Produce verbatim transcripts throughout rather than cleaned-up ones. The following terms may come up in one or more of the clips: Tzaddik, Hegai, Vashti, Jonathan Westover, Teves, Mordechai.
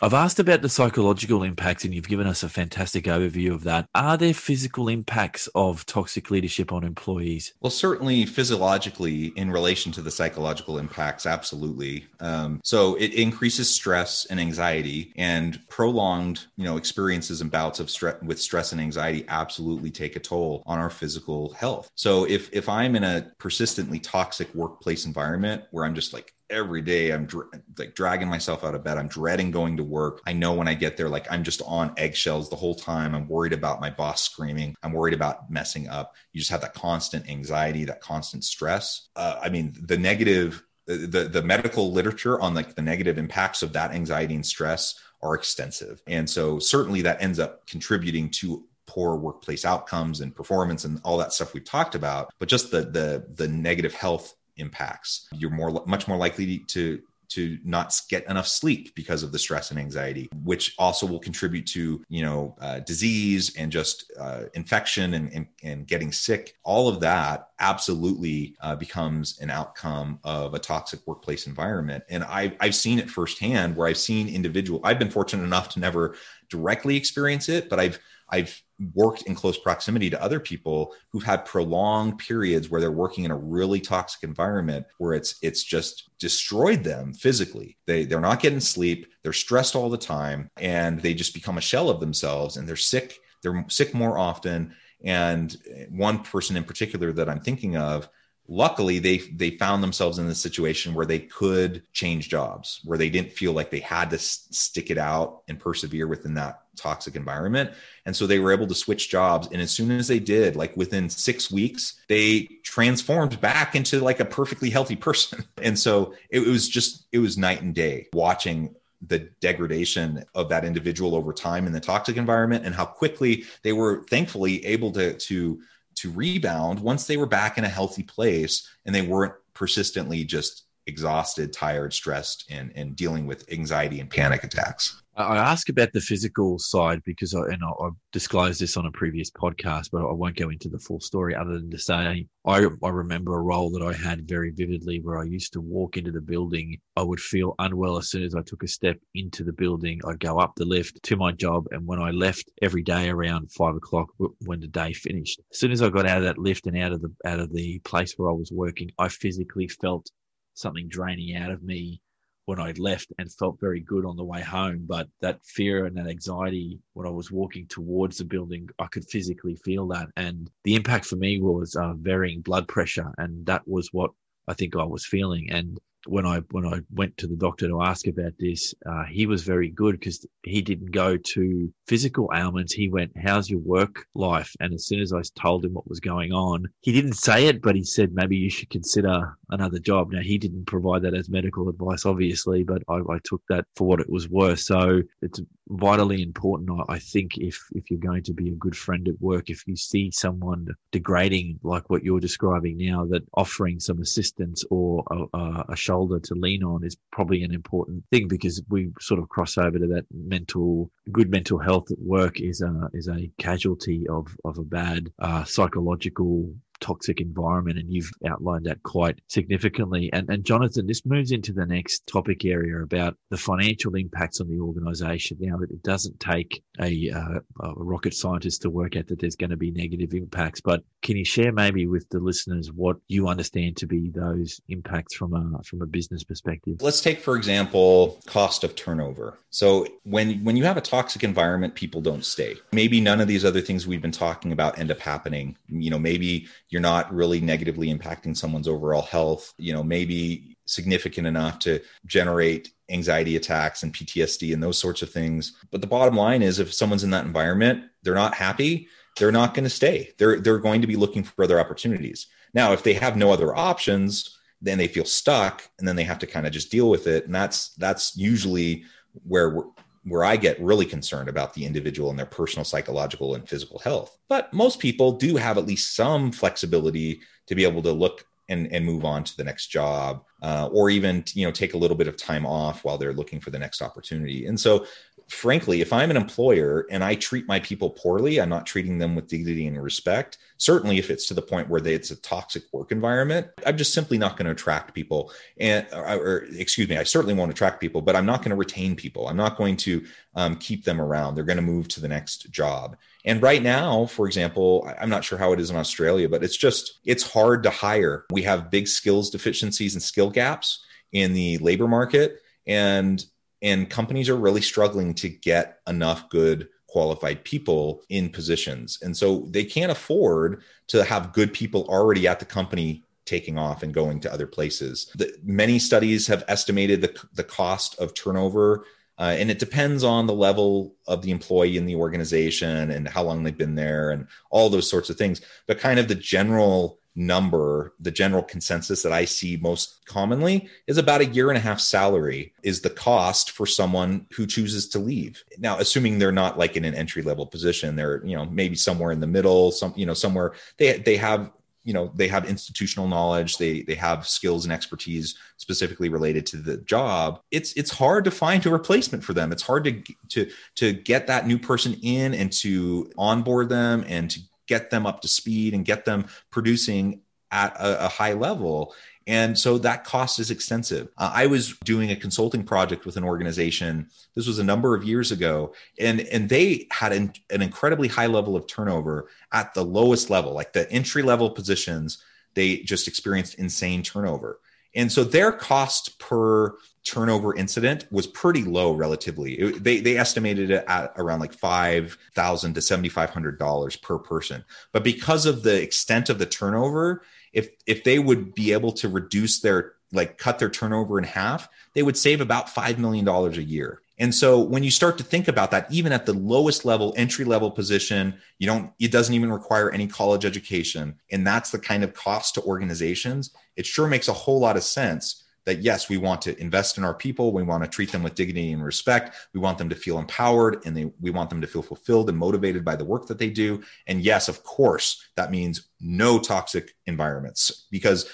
I've asked about the psychological impacts, and you've given us a fantastic overview of that. Are there physical impacts of toxic leadership on employees? Well, certainly physiologically in relation to the psychological impacts, absolutely. Um, so it increases stress and anxiety, and prolonged, you know, experiences and bouts of stress with stress and anxiety absolutely take a toll on our physical health. So if if I'm in a persistently toxic workplace environment where I'm just like, every day I'm dra- like dragging myself out of bed, I'm dreading going to work. I know when I get there, like I'm just on eggshells the whole time. I'm worried about my boss screaming. I'm worried about messing up. You just have that constant anxiety, that constant stress. Uh, I mean, the negative, the, the medical literature on like the negative impacts of that anxiety and stress are extensive. And so certainly that ends up contributing to poor workplace outcomes and performance and all that stuff we've talked about, but just the, the, the negative health impacts. You're more, much more likely to to not get enough sleep because of the stress and anxiety, which also will contribute to, you know, uh, disease and just uh, infection and, and, and getting sick. All of that absolutely uh, becomes an outcome of a toxic workplace environment. And I've, I've seen it firsthand where I've seen individual, I've been fortunate enough to never directly experience it, but I've I've worked in close proximity to other people who've had prolonged periods where they're working in a really toxic environment where it's it's just destroyed them physically. They, they're not getting sleep, they're stressed all the time, and they just become a shell of themselves, and they're sick, they're sick more often. And one person in particular that I'm thinking of, luckily, they they found themselves in this situation where they could change jobs, where they didn't feel like they had to s- stick it out and persevere within that toxic environment. And so they were able to switch jobs. And as soon as they did, like within six weeks, they transformed back into like a perfectly healthy person. And so it, it was just, it was night and day watching the degradation of that individual over time in the toxic environment and how quickly they were thankfully able to, to to rebound once they were back in a healthy place and they weren't persistently just exhausted, tired, stressed, and, and dealing with anxiety and panic attacks. I ask about the physical side because I, and I, I disclosed this on a previous podcast, but I won't go into the full story other than to say I, I remember a role that I had very vividly where I used to walk into the building. I would feel unwell as soon as I took a step into the building. I'd go up the lift to my job. And when I left every day around five o'clock, when the day finished, as soon as I got out of that lift and out of the, out of the place where I was working, I physically felt something draining out of me when I left and felt very good on the way home. But that fear and that anxiety when I was walking towards the building, I could physically feel that. And the impact for me was uh, varying blood pressure. And that was what I think I was feeling. And when I, when I went to the doctor to ask about this, uh, he was very good because he didn't go to physical ailments. He went, how's your work life? And as soon as I told him what was going on, he didn't say it, but he said, maybe you should consider another job. Now, he didn't provide that as medical advice, obviously, but I, I took that for what it was worth. So it's vitally important, I think, if, if you're going to be a good friend at work, if you see someone degrading like what you're describing now, that offering some assistance or a, a shoulder to lean on is probably an important thing, because we sort of cross over to that mental, good mental health at work is a, is a casualty of, of a bad uh, psychological toxic environment. And you've outlined that quite significantly. And, and Jonathan, this moves into the next topic area about the financial impacts on the organization. Now, it doesn't take a, uh, a rocket scientist to work out that there's going to be negative impacts, but can you share maybe with the listeners what you understand to be those impacts from a, from a business perspective? Let's take, for example, cost of turnover. So when, when you have a toxic environment, people don't stay. Maybe none of these other things we've been talking about end up happening. You know, maybe you're not really negatively impacting someone's overall health, you know, maybe significant enough to generate anxiety attacks and P T S D and those sorts of things. But the bottom line is if someone's in that environment, they're not happy, they're not going to stay. They're, they're going to be looking for other opportunities. Now, if they have no other options, then they feel stuck and then they have to kind of just deal with it. And that's, that's usually where we're, where I get really concerned about the individual and their personal, psychological, and physical health. But most people do have at least some flexibility to be able to look and, and move on to the next job uh, or even, you know, take a little bit of time off while they're looking for the next opportunity. And so, frankly, if I'm an employer and I treat my people poorly, I'm not treating them with dignity and respect. Certainly, if it's to the point where they, it's a toxic work environment, I'm just simply not going to attract people. And or, or excuse me, I certainly won't attract people, but I'm not going to retain people. I'm not going to um, keep them around. They're going to move to the next job. And right now, for example, I'm not sure how it is in Australia, but it's just, it's hard to hire. We have big skills deficiencies and skill gaps in the labor market. And And companies are really struggling to get enough good qualified people in positions. And so they can't afford to have good people already at the company taking off and going to other places. The, many studies have estimated the, the cost of turnover, uh, and it depends on the level of the employee in the organization and how long they've been there and all those sorts of things. But kind of the general number, the general consensus that I see most commonly is about a year and a half salary is the cost for someone who chooses to leave. Now, assuming they're not like in an entry level position, they're, you know, maybe somewhere in the middle, some, you know, somewhere they, they have, you know, they have institutional knowledge, they, they have skills and expertise specifically related to the job. It's, it's hard to find a replacement for them. It's hard to, to, to get that new person in and to onboard them and to get them up to speed and get them producing at a, a high level. And so that cost is extensive. Uh, I was doing a consulting project with an organization. This was a number of years ago. And, and they had an, an incredibly high level of turnover at the lowest level, like the entry level positions. They just experienced insane turnover. And so their cost per turnover incident was pretty low relatively. It, they, they estimated it at around like five thousand dollars to seven thousand five hundred dollars per person. But because of the extent of the turnover, if if they would be able to reduce their, like cut their turnover in half, they would save about five million dollars a year. And so when you start to think about that, even at the lowest level, entry level position, you don't, it doesn't even require any college education. And that's the kind of cost to organizations. It sure makes a whole lot of sense that yes, we want to invest in our people. We want to treat them with dignity and respect. We want them to feel empowered and they, we want them to feel fulfilled and motivated by the work that they do. And yes, of course, that means no toxic environments, because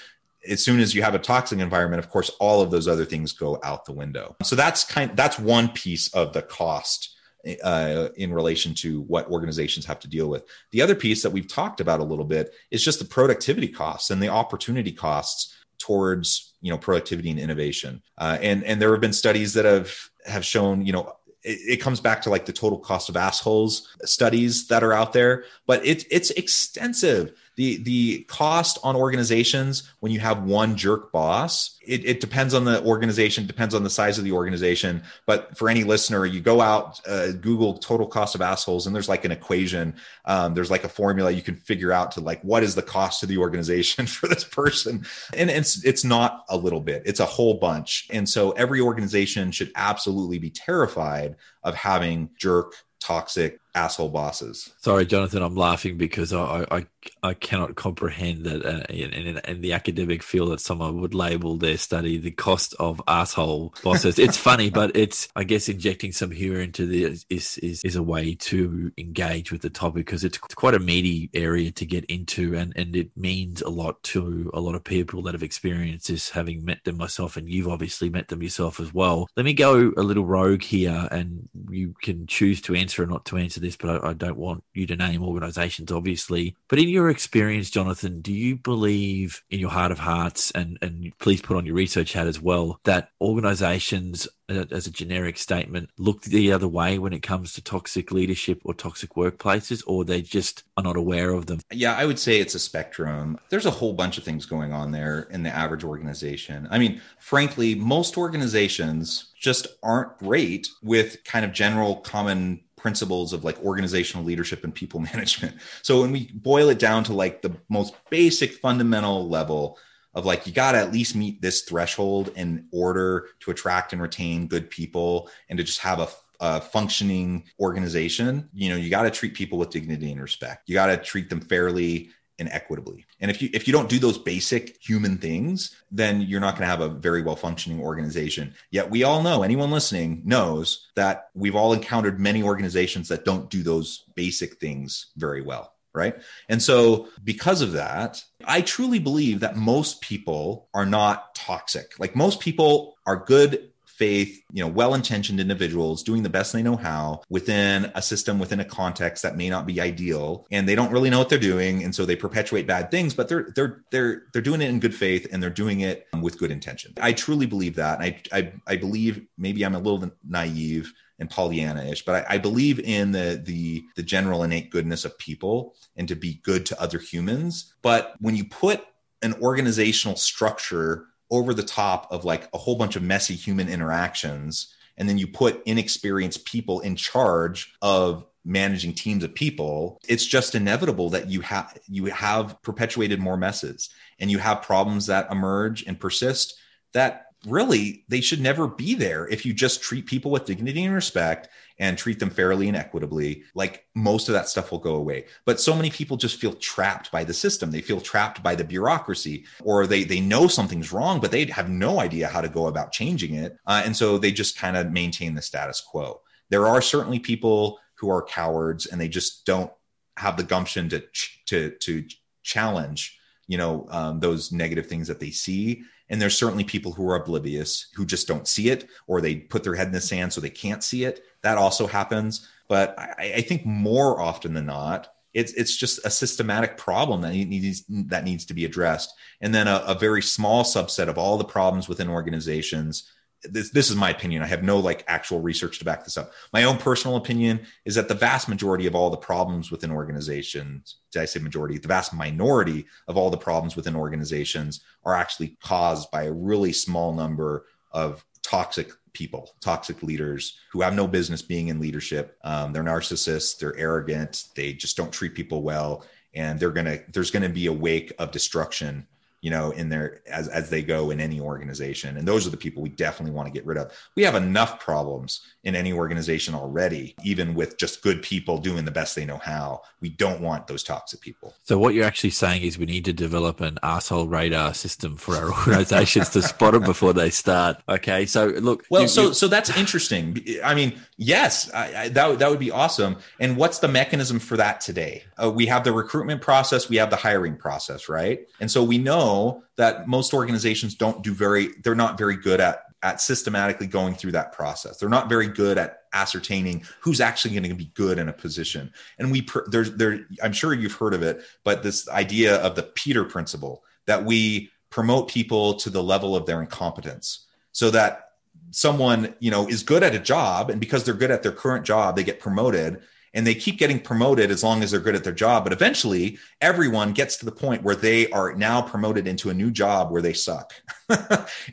as soon as you have a toxic environment, of course, all of those other things go out the window. So that's kind that's one piece of the cost uh, in relation to what organizations have to deal with. The other piece that we've talked about a little bit is just the productivity costs and the opportunity costs towards, you know, productivity and innovation. Uh, and, and there have been studies that have, have shown, you know, it comes back to like the total cost of assholes studies that are out there, but it's it's extensive. The the cost on organizations when you have one jerk boss, it, it depends on the organization, depends on the size of the organization. But for any listener, you go out, uh, Google total cost of assholes, and there's like an equation. Um, there's like a formula you can figure out to like, what is the cost to the organization for this person? And it's it's not a little bit, it's a whole bunch. And so every organization should absolutely be terrified of having jerk, toxic, asshole bosses. Sorry, Jonathan, I'm laughing because I I, I cannot comprehend that uh, in, in, in the academic field that someone would label their study the cost of asshole bosses. It's funny, but it's, I guess, injecting some humor into this is, is, is a way to engage with the topic because it's quite a meaty area to get into, and, and it means a lot to a lot of people that have experienced this, having met them myself, and you've obviously met them yourself as well. Let me go a little rogue here, and you can choose to answer or not to answer this, but I, I don't want you to name organizations, obviously. But in your experience, Jonathan, do you believe in your heart of hearts, and, and please put on your research hat as well, that organizations, as a generic statement, look the other way when it comes to toxic leadership or toxic workplaces, or they just are not aware of them? Yeah, I would say it's a spectrum. There's a whole bunch of things going on there in the average organization. I mean, frankly, most organizations just aren't great with kind of general common principles of like organizational leadership and people management. So when we boil it down to like the most basic fundamental level of like, you got to at least meet this threshold in order to attract and retain good people and to just have a, a functioning organization. You know, you got to treat people with dignity and respect. You got to treat them fairly and equitably. And if you if you don't do those basic human things, then you're not going to have a very well functioning organization. Yet we all know, anyone listening knows, that we've all encountered many organizations that don't do those basic things very well. right? And so because of that, I truly believe that most people are not toxic. Like most people are good faith, you know, well-intentioned individuals doing the best they know how within a system, within a context that may not be ideal, and they don't really know what they're doing, and so they perpetuate bad things. But they're they're they're they're doing it in good faith, and they're doing it with good intention. I truly believe that. And I I I believe maybe I'm a little naive and Pollyanna-ish, but I, I believe in the the the general innate goodness of people and to be good to other humans. But when you put an organizational structure over the top of like a whole bunch of messy human interactions, and then you put inexperienced people in charge of managing teams of people, it's just inevitable that you have you have perpetuated more messes, and you have problems that emerge and persist that really they should never be there if you just treat people with dignity and respect and treat them fairly and equitably. Like most of that stuff will go away. But so many people just feel trapped by the system. They feel trapped by the bureaucracy, or they they know something's wrong, but they have no idea how to go about changing it. Uh, and so they just kind of maintain the status quo. There are certainly people who are cowards, and they just don't have the gumption to ch- to to challenge, you know, um, those negative things that they see. And there's certainly people who are oblivious, who just don't see it, or they put their head in the sand so they can't see it. That also happens. But I, I think more often than not, it's it's just a systematic problem that needs that needs to be addressed. And then a, a very small subset of all the problems within organizations. This, this is my opinion. I have no like actual research to back this up. My own personal opinion is that the vast majority of all the problems within organizations, did I say majority? The vast minority of all the problems within organizations are actually caused by a really small number of toxic people, toxic leaders who have no business being in leadership. Um, they're narcissists, they're arrogant, they just don't treat people well. And they're gonna, there's going to be a wake of destruction, you know, in their, as, as they go in any organization. And those are the people we definitely want to get rid of. We have enough problems in any organization already, even with just good people doing the best they know how. We don't want those toxic people. So what you're actually saying is we need to develop an asshole radar system for our organizations to spot them before they start. Okay. So look, well, you, so, you... so that's interesting. I mean, yes, I, I, that that would be awesome. And what's the mechanism for that today? Uh, we have the recruitment process, we have the hiring process, right? And so we know that most organizations don't do very, they're not very good at, at systematically going through that process. They're not very good at ascertaining who's actually going to be good in a position. And we, there's, there, I'm sure you've heard of it, but this idea of the Peter principle, that we promote people to the level of their incompetence, so that someone, you know, is good at a job, and because they're good at their current job, they get promoted. And they keep getting promoted as long as they're good at their job. But eventually, everyone gets to the point where they are now promoted into a new job where they suck.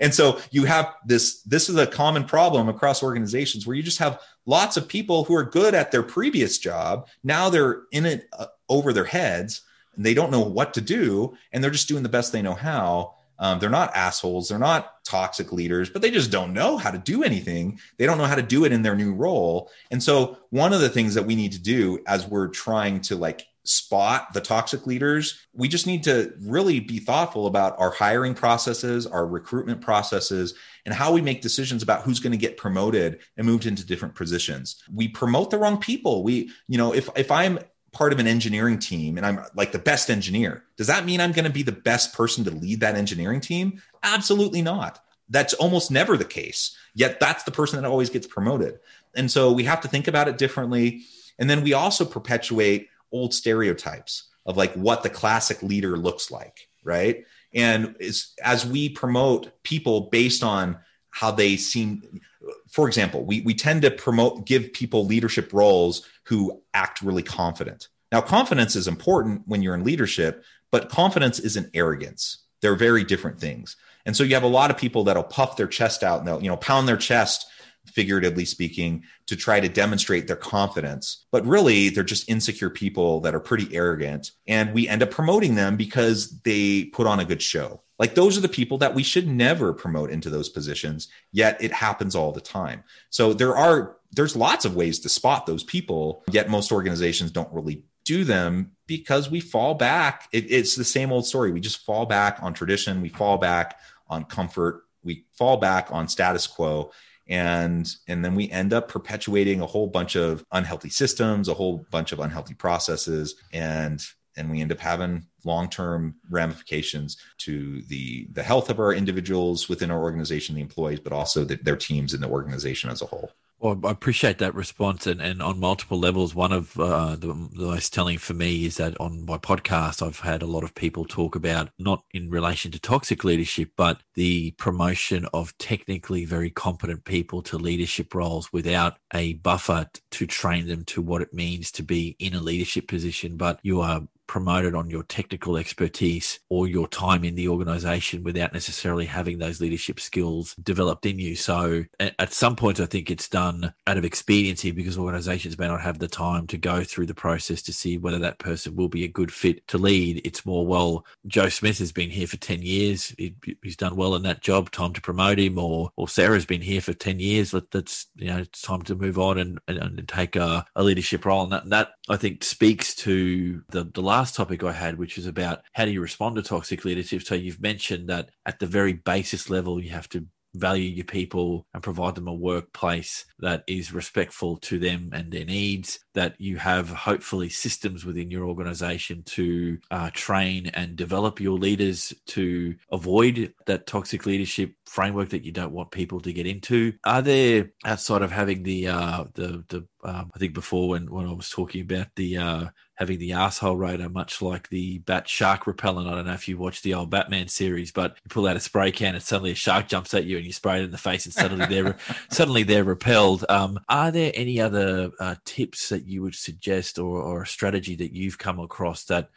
And so you have this, this is a common problem across organizations, where you just have lots of people who are good at their previous job. Now they're in it uh, over their heads, and they don't know what to do. And they're just doing the best they know how. Um, they're not assholes. They're not toxic leaders, but they just don't know how to do anything. They don't know how to do it in their new role. And so one of the things that we need to do as we're trying to like spot the toxic leaders, we just need to really be thoughtful about our hiring processes, our recruitment processes, and how we make decisions about who's going to get promoted and moved into different positions. We promote the wrong people. We, you know, if if I'm part of an engineering team and I'm like the best engineer, does that mean I'm going to be the best person to lead that engineering team? Absolutely not. That's almost never the case. Yet that's the person that always gets promoted. And so we have to think about it differently. And then we also perpetuate old stereotypes of like what the classic leader looks like, right? And it's, as we promote people based on how they seem, for example, we we tend to promote, give people leadership roles who act really confident. Now, confidence is important when you're in leadership, but confidence isn't arrogance. They're very different things. And so you have a lot of people that'll puff their chest out and they'll, you know, pound their chest, figuratively speaking, to try to demonstrate their confidence. But really, they're just insecure people that are pretty arrogant. And we end up promoting them because they put on a good show. Like those are the people that we should never promote into those positions, yet it happens all the time. So there are, there's lots of ways to spot those people, yet most organizations don't really do them because we fall back. It, it's the same old story. We just fall back on tradition. We fall back on comfort. We fall back on status quo. And, and then we end up perpetuating a whole bunch of unhealthy systems, a whole bunch of unhealthy processes. And, and we end up having long-term ramifications to the, the health of our individuals within our organization, the employees, but also the, their teams and the organization as a whole. Well, I appreciate that response. And, and on multiple levels, one of uh, the, the most telling for me is that on my podcast, I've had a lot of people talk about, not in relation to toxic leadership, but the promotion of technically very competent people to leadership roles without a buffer t- to train them to what it means to be in a leadership position. But you are promoted on your technical expertise or your time in the organization without necessarily having those leadership skills developed in you. So at some point, I think it's done out of expediency because organizations may not have the time to go through the process to see whether that person will be a good fit to lead. It's more, well, Joe Smith has been here for ten years. He's done well in that job, time to promote him, or or Sarah's been here for ten years. Let's, you know, it's time to move on and, and, and take a, a leadership role. And that, and that, I think, speaks to the, the last Last topic I had, which is about how do you respond to toxic leadership. So you've mentioned that at the very basis level, you have to value your people and provide them a workplace that is respectful to them and their needs, that you have hopefully systems within your organization to uh, train and develop your leaders to avoid that toxic leadership framework that you don't want people to get into. Are there, outside of having the, uh, the, the um, I think before when, when I was talking about the uh, having the asshole radar, much like the bat shark repellent. I don't know if you watch the old Batman series, but you pull out a spray can and suddenly a shark jumps at you and you spray it in the face and suddenly they're suddenly they're repelled. Um, are there any other uh, tips that you would suggest or, or a strategy that you've come across that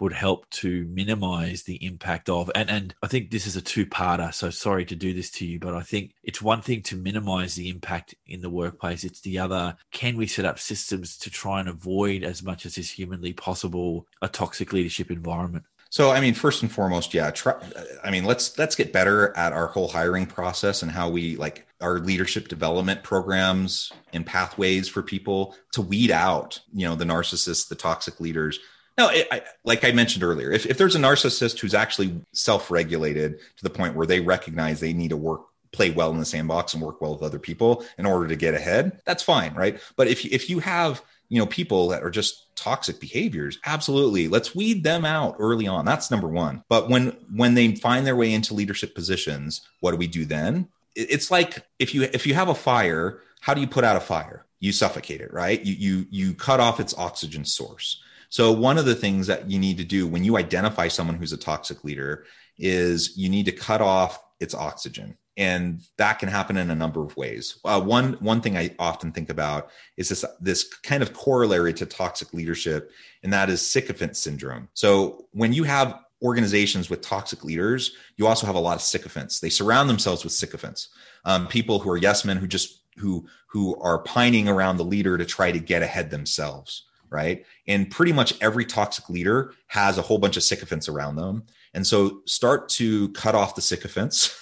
would help to minimize the impact of, and, and I think this is a two-parter, so sorry to do this to you, but I think it's one thing to minimize the impact in the workplace. It's the other, can we set up systems to try and avoid as much as is humanly possible a toxic leadership environment? So, I mean, first and foremost, yeah, try, I mean, let's, let's get better at our whole hiring process and how we like our leadership development programs and pathways for people to weed out, you know, the narcissists, the toxic leaders. No, it, I, like I mentioned earlier, if, if there's a narcissist who's actually self-regulated to the point where they recognize they need to work, play well in the sandbox and work well with other people in order to get ahead, that's fine, right? But if if you have, you know, people that are just toxic behaviors, absolutely, let's weed them out early on. That's number one. But when when they find their way into leadership positions, what do we do then? It's like if you if you have a fire, how do you put out a fire? You suffocate it, right? You you you cut off its oxygen source. So one of the things that you need to do when you identify someone who's a toxic leader is you need to cut off its oxygen. And that can happen in a number of ways. Uh, one one thing I often think about is this, this kind of corollary to toxic leadership, and that is sycophant syndrome. So when you have organizations with toxic leaders, you also have a lot of sycophants. They surround themselves with sycophants, um, people who are yes men who just who who are pining around the leader to try to get ahead themselves. Right. And pretty much every toxic leader has a whole bunch of sycophants around them. And so start to cut off the sycophants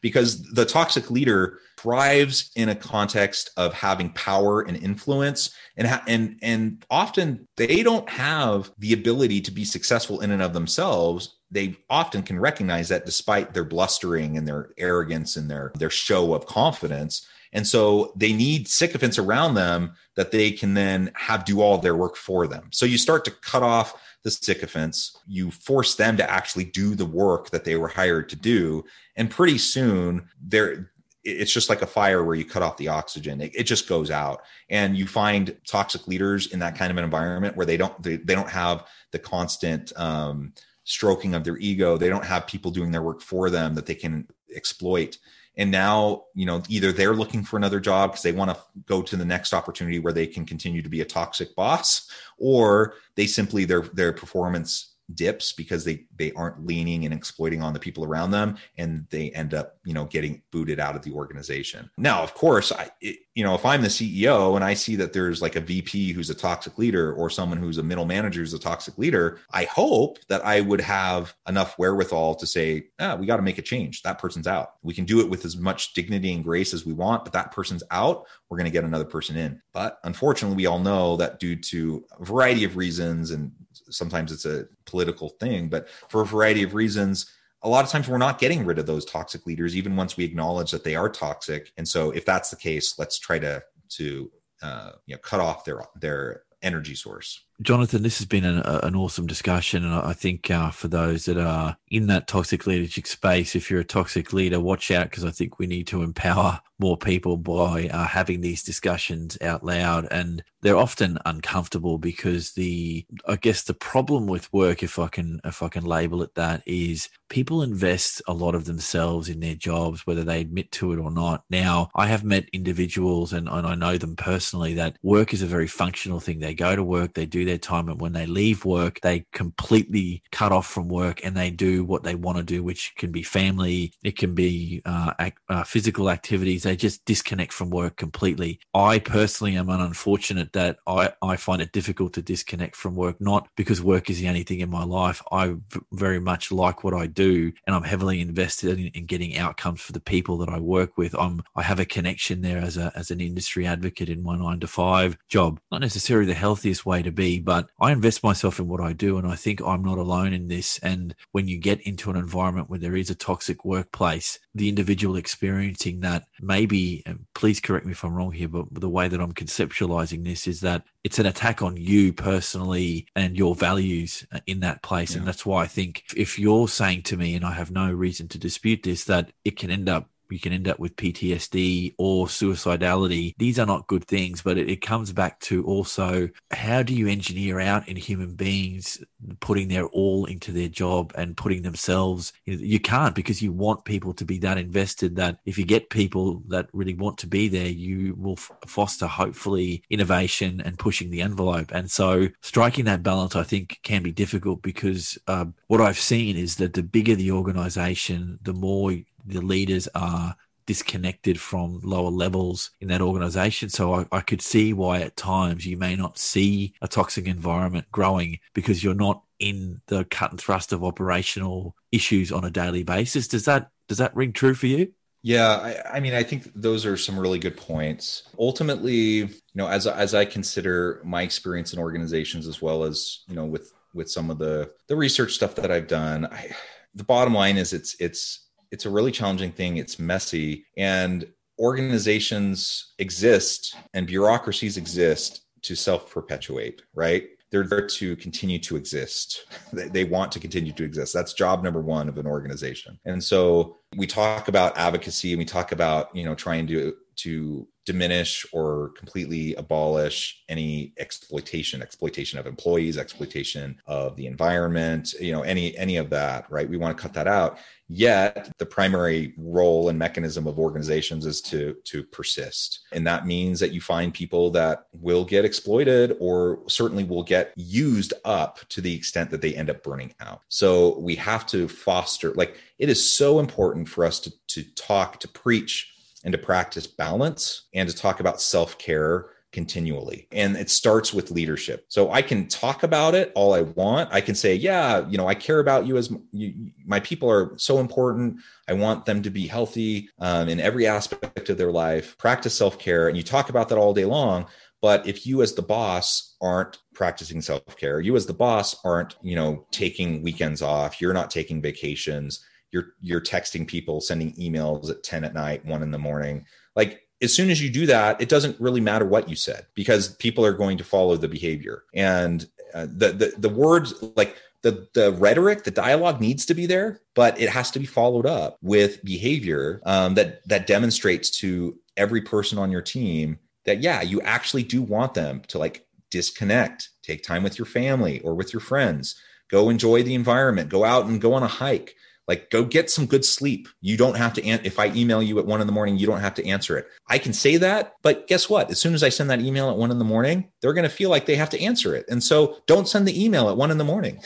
because the toxic leader thrives in a context of having power and influence. And, ha- and, and often they don't have the ability to be successful in and of themselves. They often can recognize that despite their blustering and their arrogance and their, their show of confidence. And so they need sycophants around them that they can then have do all their work for them. So you start to cut off the sycophants, you force them to actually do the work that they were hired to do. And pretty soon they're, it's just like a fire where you cut off the oxygen. It, it just goes out. And you find toxic leaders in that kind of an environment where they don't, they, they don't have the constant, um, stroking of their ego. They don't have people doing their work for them that they can exploit. And now, you know, either they're looking for another job because they want to go to the next opportunity where they can continue to be a toxic boss, or they simply their their performance dips because they they aren't leaning and exploiting on the people around them, and they end up, you know, getting booted out of the organization. Now, of course, I it, you know, if I'm the C E O and I see that there's like a V P who's a toxic leader or someone who's a middle manager who's a toxic leader, I hope that I would have enough wherewithal to say, ah, we got to make a change. That person's out. We can do it with as much dignity and grace as we want, but that person's out. We're going to get another person in. But unfortunately, we all know that due to a variety of reasons, and sometimes it's a political thing, but for a variety of reasons, a lot of times we're not getting rid of those toxic leaders, even once we acknowledge that they are toxic. And so if that's the case, let's try to, to uh, you know, cut off their, their energy source. Jonathan, this has been an, an awesome discussion. And I think uh, for those that are in that toxic leadership space, if you're a toxic leader, watch out, because I think we need to empower more people by uh, having these discussions out loud. And they're often uncomfortable because the, I guess the problem with work, if I can, if I can label it that, is people invest a lot of themselves in their jobs, whether they admit to it or not. Now, I have met individuals and, and I know them personally that work is a very functional thing. They go to work, they do their time, and when they leave work, they completely cut off from work and they do what they want to do, which can be family, it can be uh, ac- uh, physical activities. They just disconnect from work completely. I personally am unfortunate that I, I find it difficult to disconnect from work, not because work is the only thing in my life. I v- very much like what I do, and I'm heavily invested in, in getting outcomes for the people that I work with. I'm I have a connection there as a as an industry advocate in my nine to five job. Not necessarily the healthiest way to be, but I invest myself in what I do, and I think I'm not alone in this. And when you get into an environment where there is a toxic workplace, the individual experiencing that, maybe, and please correct me if I'm wrong here, but the way that I'm conceptualizing this is that it's an attack on you personally and your values in that place. Yeah. And that's why I think if you're saying to me, and I have no reason to dispute this, that it can end up you can end up with P T S D or suicidality. These are not good things, but it, it comes back to also, how do you engineer out in human beings putting their all into their job and putting themselves, you know, you can't, because you want people to be that invested that if you get people that really want to be there, you will f- foster hopefully innovation and pushing the envelope. And so striking that balance, I think, can be difficult because uh, what I've seen is that the bigger the organization, the more the leaders are disconnected from lower levels in that organization. So I, I could see why at times you may not see a toxic environment growing, because you're not in the cut and thrust of operational issues on a daily basis. Does that, does that ring true for you? Yeah. I, I mean, I think those are some really good points. Ultimately, you know, as, as I consider my experience in organizations, as well as, you know, with, with some of the, the research stuff that I've done, I, the bottom line is it's, it's, It's a really challenging thing. It's messy, and organizations exist and bureaucracies exist to self-perpetuate, right? They're there to continue to exist. They want to continue to exist. That's job number one of an organization. And so we talk about advocacy, and we talk about, you know, trying to, to diminish or completely abolish any exploitation, exploitation of employees, exploitation of the environment, you know, any, any of that, right? We want to cut that out. Yet the primary role and mechanism of organizations is to, to persist. And that means that you find people that will get exploited, or certainly will get used up to the extent that they end up burning out. So we have to foster, like, it is so important for us to, to talk, to preach, and to practice balance, and to talk about self-care continually. And it starts with leadership. So I can talk about it all I want. I can say, yeah, you know, I care about you, as you, my people are so important. I want them to be healthy um, in every aspect of their life. Practice self-care. And you talk about that all day long. But if you as the boss aren't practicing self-care, you as the boss aren't, you know, taking weekends off, you're not taking vacations, You're you're texting people, sending emails at ten at night, one in the morning. Like, as soon as you do that, it doesn't really matter what you said, because people are going to follow the behavior. And uh, the the the words, like the the rhetoric, the dialogue needs to be there, but it has to be followed up with behavior um, that that demonstrates to every person on your team that, yeah, you actually do want them to, like, disconnect, take time with your family or with your friends, go enjoy the environment, go out and go on a hike. Like, go get some good sleep. You don't have to, an- if I email you at one in the morning, you don't have to answer it. I can say that, but guess what? As soon as I send that email at one in the morning, they're going to feel like they have to answer it. And so don't send the email at one in the morning,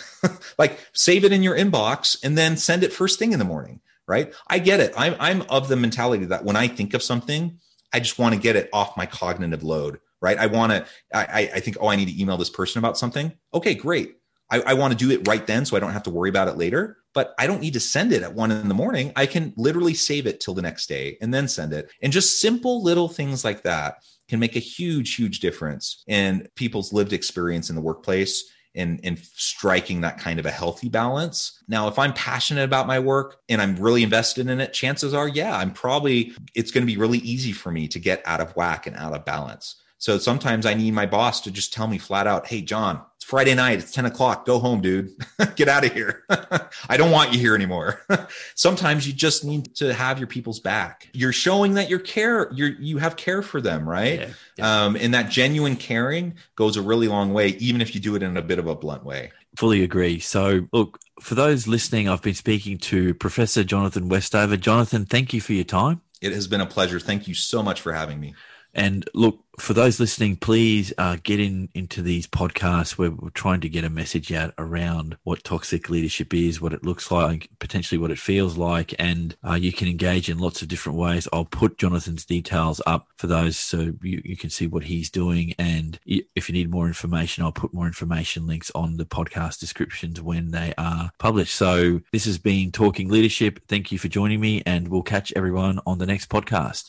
like, save it in your inbox and then send it first thing in the morning. Right. I get it. I'm, I'm of the mentality that when I think of something, I just want to get it off my cognitive load. Right. I want to, I, I think, oh, I need to email this person about something. Okay, great. I, I want to do it right then, so I don't have to worry about it later. But I don't need to send it at one in the morning. I can literally save it till the next day and then send it. And just simple little things like that can make a huge, huge difference in people's lived experience in the workplace, and, and striking that kind of a healthy balance. Now, if I'm passionate about my work and I'm really invested in it, chances are, yeah, I'm probably, it's going to be really easy for me to get out of whack and out of balance. So sometimes I need my boss to just tell me flat out, hey, John, it's Friday night, it's ten o'clock, go home, dude, get out of here. I don't want you here anymore. Sometimes you just need to have your people's back. You're showing that you care, you're, you have care for them, right? Yeah, yeah. Um, and that genuine caring goes a really long way, even if you do it in a bit of a blunt way. Fully agree. So look, for those listening, I've been speaking to Professor Jonathan Westover. Jonathan, thank you for your time. It has been a pleasure. Thank you so much for having me. And look, for those listening, please uh, get in into these podcasts where we're trying to get a message out around what toxic leadership is, what it looks like, potentially what it feels like, and uh, you can engage in lots of different ways. I'll put Jonathan's details up for those so you, you can see what he's doing. And if you need more information, I'll put more information links on the podcast descriptions when they are published. So this has been Talking Leadership. Thank you for joining me, and we'll catch everyone on the next podcast.